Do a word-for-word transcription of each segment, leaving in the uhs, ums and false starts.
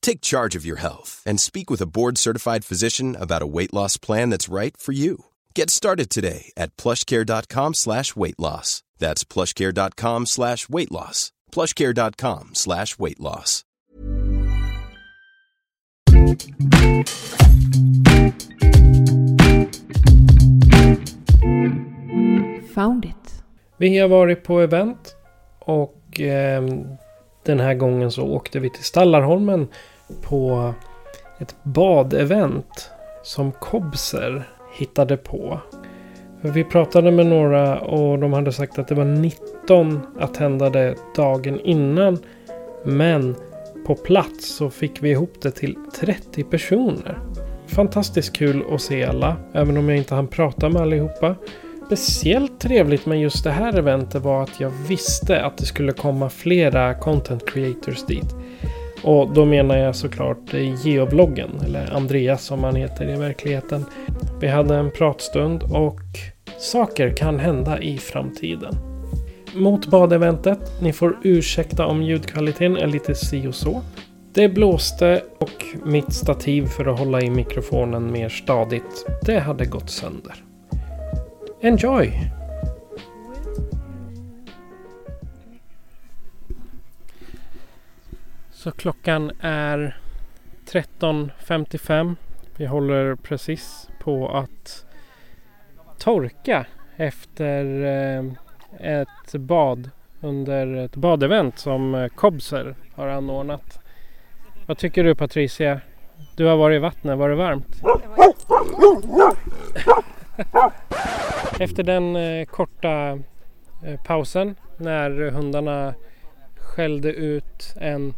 Take charge of your health and speak with a board-certified physician about a weight loss plan that's right for you. Get started today at plushcare.com slash weight loss. That's plushcare.com slash weight loss. plushcare.com slash weight loss. Foundit. Vi har varit på event och eh, den här gången så åkte vi till Stallarholmen på ett badevent som Cobzer hittade på. Vi pratade med några och de hade sagt att det var nitton attendade dagen innan, men på plats så fick vi ihop det till trettio personer. Fantastiskt kul att se alla, även om jag inte hann prata med allihopa. Speciellt trevligt med just det här eventet var att jag visste att det skulle komma flera content creators dit. Och då menar jag såklart Geovloggen, eller Andreas som han heter i verkligheten. Vi hade en pratstund och saker kan hända i framtiden. Mot badeventet, ni får ursäkta om ljudkvaliteten är lite si och så. Det blåste och mitt stativ för att hålla i mikrofonen mer stadigt, det hade gått sönder. Enjoy! Så klockan är tretton femtiofem. Vi håller precis på att torka efter ett bad under ett badevent som Cobzer har anordnat. Vad tycker du, Patricia? Du har varit i vattnet, var det varmt? Efter den korta pausen när hundarna skällde ut en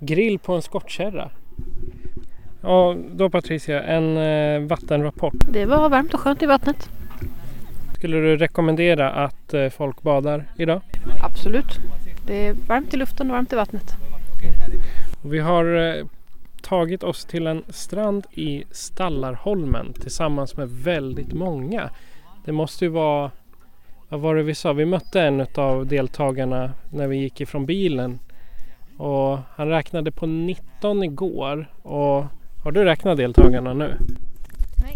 grill på en skottkärra. Ja, då Patricia, en vattenrapport. Det var varmt och skönt i vattnet. Skulle du rekommendera att folk badar idag? Absolut. Det är varmt i luften och varmt i vattnet. Vi har tagit oss till en strand i Stallarholmen tillsammans med väldigt många. Det måste ju vara, vad var det vi sa? Vi mötte en av deltagarna när vi gick ifrån bilen. Och han räknade på nitton igår. Och har du räknat deltagarna nu? Nej,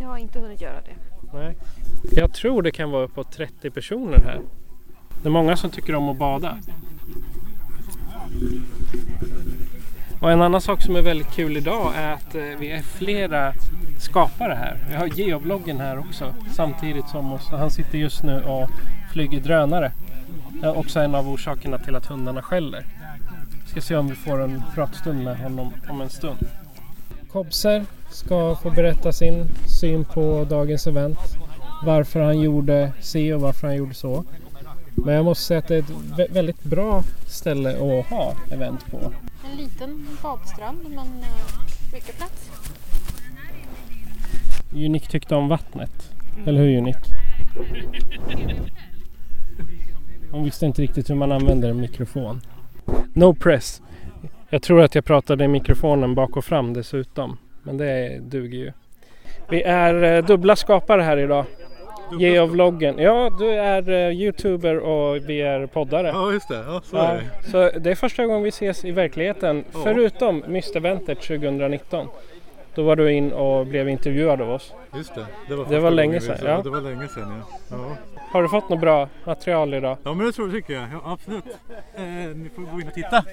jag har inte hunnit göra det. Nej. Jag tror det kan vara uppåt trettio personer här. Det är många som tycker om att bada. Och en annan sak som är väldigt kul idag är att vi är flera skapare här. Vi har Geovloggen här också samtidigt som oss. Han sitter just nu och flyger drönare. Det är också en av orsakerna till att hundarna skäller. Vi ska se om vi får en pratstund med honom om en stund. Cobzer ska få berätta sin syn på dagens event. Varför han gjorde se och varför han gjorde så. Men jag måste säga att det är ett väldigt bra ställe att ha event på. En liten badstrand, men mycket plats. Unique tyckte om vattnet. Mm. Eller hur, Unique? Hon visste inte riktigt hur man använder en mikrofon. No press. Jag tror att jag pratade i mikrofonen bak och fram dessutom. Men det duger ju. Vi är dubbla skapare här idag. Geovloggen. Ja, du är uh, youtuber och vi är poddare. Ja, just det. Ja, så, ja, är det. Så det är första gången vi ses i verkligheten. Ja. Förutom Mysteventet tjugonitton. Då var du in och blev intervjuad av oss. Just det. Det var, det var länge sedan. Ja. Det var länge sedan, ja. Ja. Har du fått något bra material idag? Ja, men det tror jag, tycker jag. Ja, absolut. Eh, ni får gå in och titta.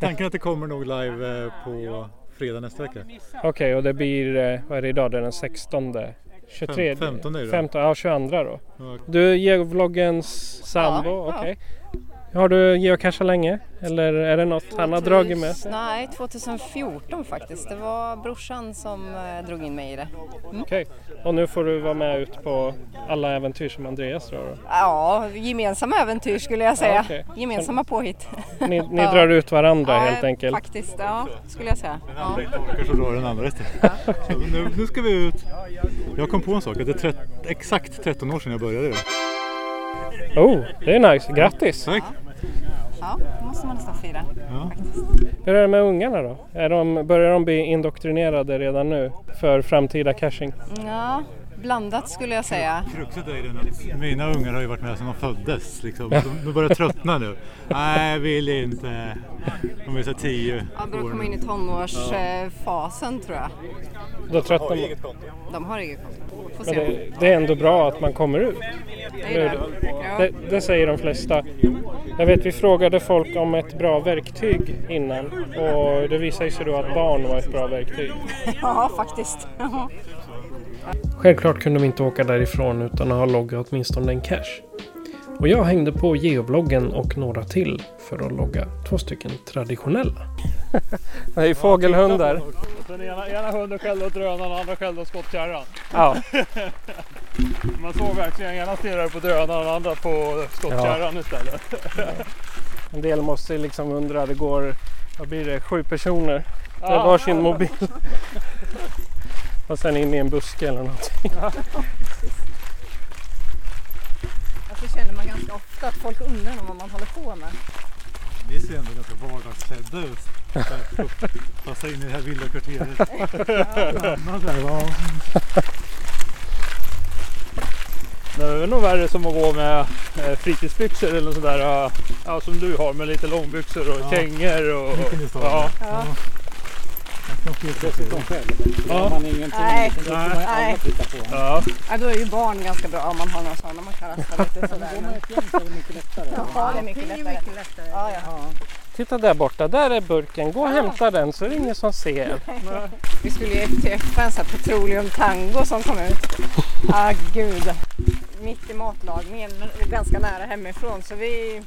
Tanken att det kommer nog live eh, på fredag nästa vecka. Okej, okay, och det blir, eh, vad är det idag? Det är den sextonde. tjugotre, femton, femton, ja, tjugoandra då. Du är Geovloggens sambo, ja, okej. Okay. Har du geocache länge? Eller är det något han har dragit med? Nej, tjugohundrafjorton faktiskt. Det var brorsan som drog in mig i det. Mm. Okej, okay. Och nu får du vara med ut på alla äventyr som Andreas drar då? Ja, gemensamma äventyr skulle jag säga. Ja, okay. Gemensamma påhitt. Ni, ni drar ut varandra ja, helt enkelt? Faktiskt, ja, skulle jag säga. Den andra ja. Så drar den andra efter. Ja. Nu, nu ska vi ut. Jag kom på en sak, att det är trett, exakt tretton år sedan jag började det. Oh, det är nice. Grattis! Tack! Ja, det måste man nästan fira. Ja. Hur är det med ungarna då? Är de, börjar de bli indoktrinerade redan nu för framtida caching? Ja, blandat skulle jag säga. Kruxet är den att mina ungar har ju varit med sedan de föddes. Liksom. De, de börjar tröttna nu. Nej, jag vill inte. De är så tio år. Ja, de kommer in i tonårsfasen tror jag. Då tröttnar de. Har eget konto. De har eget konto. Får se. Men det, det är ändå bra att man kommer ut. Det, det. Det, det säger de flesta. Jag vet, vi frågade folk om ett bra verktyg innan och det visade sig då att barn var ett bra verktyg. Ja, faktiskt. Självklart kunde de inte åka därifrån utan att ha loggat åtminstone en cache. Och jag hängde på Geovloggen och några till för att logga två stycken traditionella. Det är ju fågelhundar. Den ena, ena hunden skällde åt drönaren och den andra skällde åt skottkärran. Ja. Man såg verkligen ena stirrar på drönaren och den andra på skottkärran ja. Istället. Ja. En del måste liksom undra, det går, vad blir det, sju personer. Det var ja. Sin mobil. Och sen in i en buske eller någonting. Ja. Så känner man ganska ofta att folk undrar om vad man håller på med. Ni ser ändå ganska vardagsklädda ut. Passa in i det här vilda kvarteret. Det är nog värre som att gå med fritidsbyxor eller sådär. Ja, som du har med lite långbyxor och ja. Kängor. Och, och, ja. Ja. Dessutom själv. Ja. Man ingenting. Nej. Då man Nej. Ja. Ja, då är ju barn ganska bra om man har några sådana man kan rasta lite sådär. Då är det mycket lättare. Ja, det är mycket lättare. Det är mycket lättare. Ja, ja. Titta där borta, där är burken. Gå och hämta den så är det ingen som ser. Vi skulle ju träffa en sån här petroleumtango som kom ut. Ah, gud. Mitt i matlagningen, ganska nära hemifrån så vi...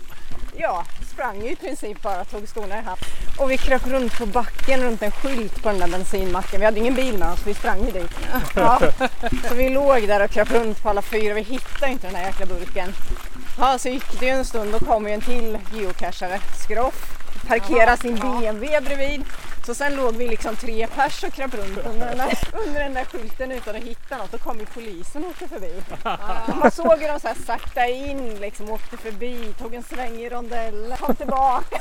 Ja, sprang i princip bara, tog skorna i hatt. Och vi kröp runt på backen, runt en skylt på den där bensinmacken. Vi hade ingen bil med oss, vi sprang ju dit. Ja. Så vi låg där och kröp runt på alla fyra, vi hittade inte den här jäkla burken. Ja, så gick det ju en stund och kom ju en till geocachare, Skroff. Parkerade Aha, sin B M W ja. Bredvid. Så sen låg vi liksom tre pers och kröp runt under den, där, under den där skylten utan att hitta något. Då kom ju polisen och åkte förbi. Och man såg hur de så här sakta in, liksom, åkte förbi, tog en sväng i rondellen, kom tillbaka.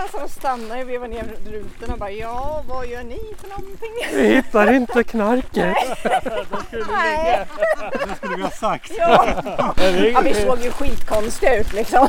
Alltså de stannade och vi var ner rutan och bara, ja vad gör ni för någonting? Vi hittar inte knarket. Det skulle ligga. Det skulle vi ha sagt. Ja. Ja, vi såg ju skitkonstiga ut liksom.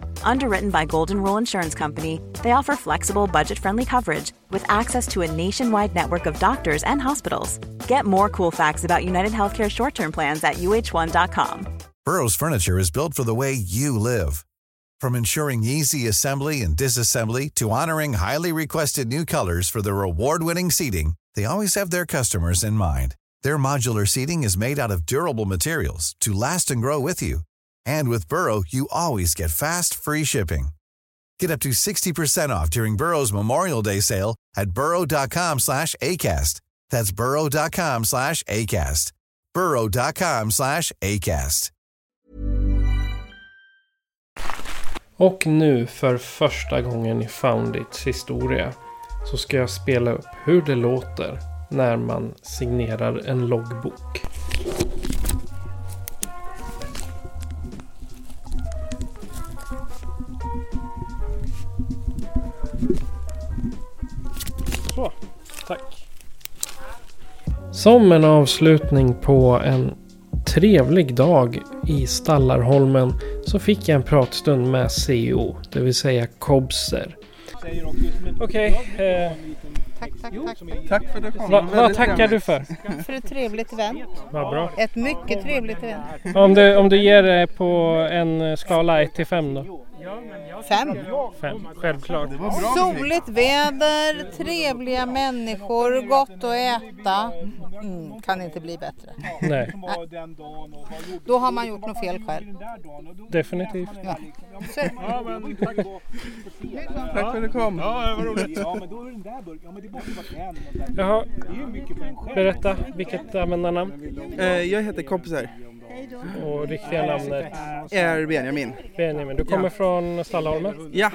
Underwritten by Golden Rule Insurance Company, they offer flexible, budget-friendly coverage with access to a nationwide network of doctors and hospitals. Get more cool facts about United Healthcare short-term plans at U H one dot com. Burrow's furniture is built for the way you live. From ensuring easy assembly and disassembly to honoring highly requested new colors for their award-winning seating, they always have their customers in mind. Their modular seating is made out of durable materials to last and grow with you. And with Burrow, you always get fast, free shipping. Get up to sixty percent off during Burrow's Memorial Day sale at burrow.com slash ACAST. That's burrow.com slash ACAST. burrow.com slash ACAST. Och nu för första gången i Foundits historia så ska jag spela upp hur det låter när man signerar en loggbok. Så, tack. Som en avslutning på en trevlig dag i Stallarholmen så fick jag en pratstund med C E O, det vill säga Cobzer. Okej. Okay, eh. Tack, tack, tack. Tack för det. Vad va, tackar du för? För ett trevligt event. Vad bra. Ett mycket trevligt event. Om du, om du ger det på en skala ett till fem då? Fem. Fem, självklart. Soligt väder, trevliga människor, gott att äta. Mm, kan inte bli bättre. Nej. Nej. Då har man gjort något fel själv. Definitivt. Ja. Tack för att du kom. Ja, vad roligt. Ja, men då är den där burken. Ja, men det måste vara en. Jaha. Berätta, vilket användarnamn? Jag heter Cobzer. Och riktiga namnet är Benjamin. Benjamin, du kommer ja. från Stallarholmen? Ja.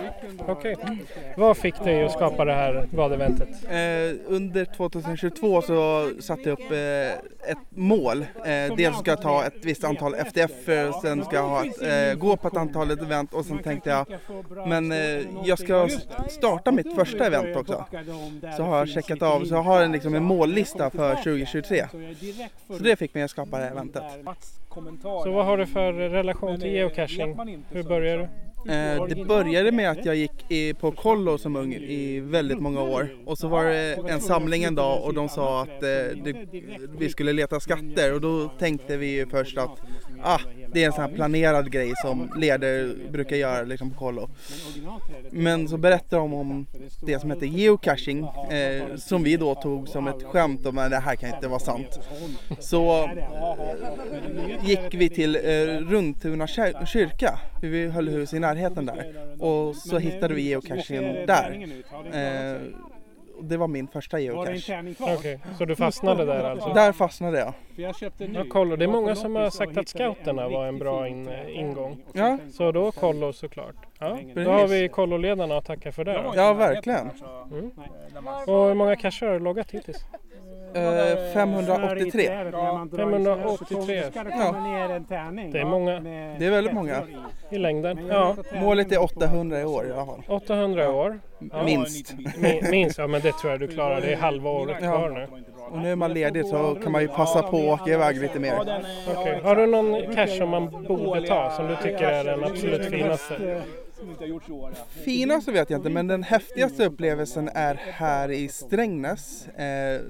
Okej. Okay. Vad fick dig att skapa det här vad-eventet? Eh, under tjugohundratjugotvå så satte jag upp eh, ett mål. Eh, dels ska jag ta ett visst antal F T F, sen ska jag ha ett, eh, gå på ett antal event och sen tänkte jag, men eh, jag ska starta mitt första event också. Så har jag checkat av, så jag har en, liksom, en mållista för tjugohundratjugotre. Så det fick mig att skapa det här eventet. Så vad har du för relation till geocaching? Hur började du? Eh, det började med att jag gick i, på Kollo som ung i väldigt många år. Och så var det en samling en dag och de sa att eh, det, vi skulle leta skatter. Och då tänkte vi ju först att ah, det är en sån här planerad grej som ledare brukar göra liksom på Kollo. Men så berättade de om det som heter geocaching. Eh, som vi då tog som ett skämt om att det här kan inte vara sant. Så eh, gick vi till eh, Rundtuna kyrka. Vi höll hus i närheten där. Och så hittade vi geocaching där. Eh, Det var min första geocache. Okay, så du fastnade där alltså? Där fastnade jag. Ja, Kollo. Det är många som har sagt att scouterna var en bra in, ingång. Ja. Så då Kollo såklart. Ja, då har vi Kollo-ledarna att tacka för det. Ja, verkligen. Mm. Och hur många cacher har du loggat hittills? Eh, femhundraåttiotre. femhundraåttiotre. Ja. Det är många. Det är väldigt många. I längden. Ja. Målet är åttahundra i år i alla fall. åttahundra år. Ja. Minst. Minst, ja men det tror jag du klarar. Det är halva året kvar nu. Och nu är man ledig så kan man ju passa på att åka iväg lite mer. Okay. Har du någon cache som man borde ta som du tycker är den absolut finaste? Finaste vet jag inte, men den häftigaste upplevelsen är här i Strängnäs. Eh,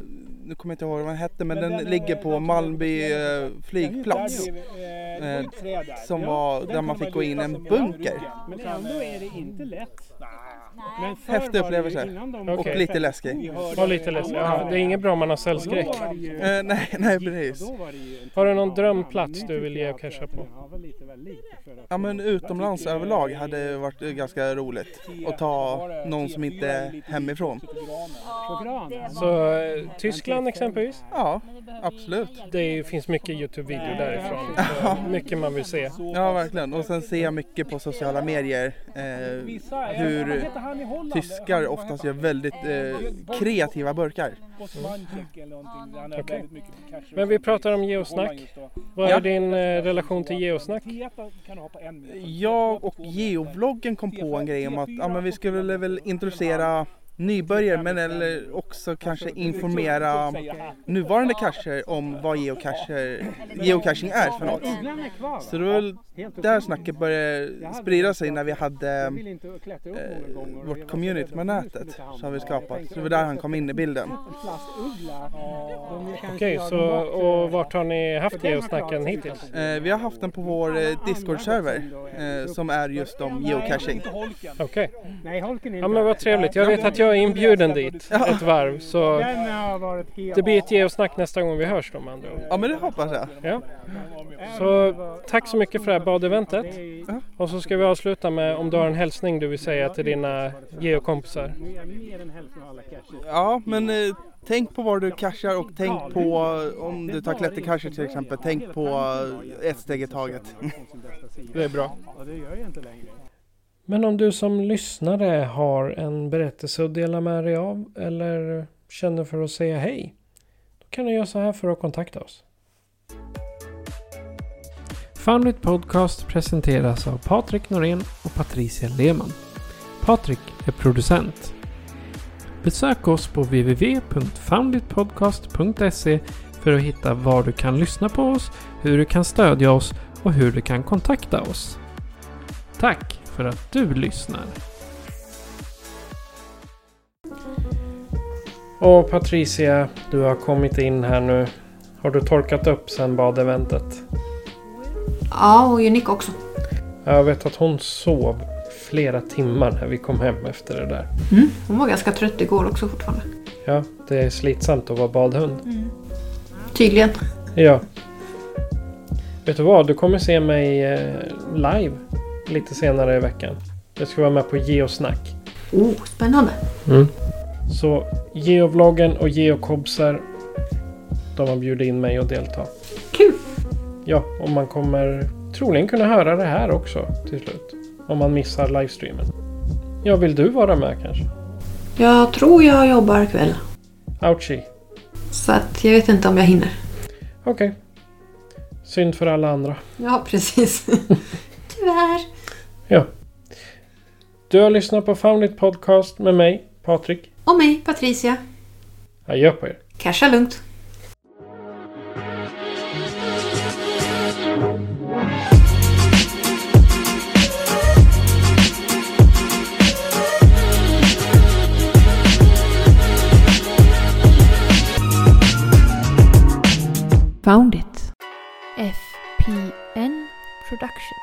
nu kommer jag inte ihåg vad den hette, men den ligger på Malmby eh, flygplats. Eh, som var där man fick gå in i en bunker. Men ändå är det inte lätt. Häftig upplevelse och lite läskig. Och lite läskig. Ja, det är inget bra om man har cellskräck. Eh, nej, nej, precis. Har du någon drömplats du vill ge och casha på? Ja, men utomlands överlag hade det varit ganska roligt att ta någon som inte är hemifrån. Så Tyskland exempelvis? Ja, absolut. Det finns mycket YouTube-videor därifrån. Mycket man vill se. Ja, verkligen. Och sen ser jag mycket på sociala medier eh, hur tyskar oftast gör väldigt eh, kreativa burkar. Mm. Okay. Men vi pratar om Geosnack. Vad är ja. din eh, relation till Geosnack? Jag och Geovloggen kom på en grej om att ja, men vi skulle väl introducera nybörjare men eller också kanske informera nuvarande cacher om vad geocacher, geocaching är för något. Så då det här snacket började sprida sig när vi hade eh, vårt community med nätet som vi skapat. Så det var där han kom in i bilden. Okej, så och vart har ni haft geosnacken hittills? Eh, vi har haft den på vår eh, Discord-server eh, som är just om geocaching. Okej. Ja men vad trevligt. Jag vet att jag är inbjuden dit ja. ett varv så det blir ett geosnack nästa gång vi hörs de andra. Ja men det hoppas jag. Ja. Så tack så mycket för det här badeventet. Ja. Och så ska vi avsluta med om du har en hälsning du vill säga till dina geokompisar. Ja men eh, tänk på var du cashar och tänk på om du tar klättercasher till exempel. Tänk på ett steg i taget. Det är bra. Det gör jag inte längre. Men om du som lyssnare har en berättelse att dela med dig av eller känner för att säga hej, då kan du göra så här för att kontakta oss. Foundit Podcast presenteras av Patrik Norén och Patricia Lehman. Patrik är producent. Besök oss på w w w punkt foundit podcast punkt se för att hitta var du kan lyssna på oss, hur du kan stödja oss och hur du kan kontakta oss. Tack för att du lyssnar. Och Patricia, du har kommit in här nu. Har du torkat upp sen badeventet? Ja, och Unique också. Jag vet att hon sov flera timmar när vi kom hem efter det där. Mm. Hon var ganska trött igår också fortfarande. Ja, det är slitsamt att vara badhund. Mm. Tydligen. Ja. Vet du vad? Du kommer se mig live lite senare i veckan. Jag ska vara med på Geosnack. Oh, spännande. Mm. Så Geovloggen och Geocobzer, de har bjudit in mig att delta. Kul! Ja, och man kommer troligen kunna höra det här också till slut. Om man missar livestreamen. Ja, vill du vara med kanske? Jag tror jag jobbar kväll. Ouchie. Så att jag vet inte om jag hinner. Okej. Okay. Synd för alla andra. Ja, precis. Tyvärr. Ja. Du har lyssnat på Foundit Podcast med mig, Patrik. Och mig, Patricia. Adjö på er. Casha lugnt. Foundit. F P N Productions.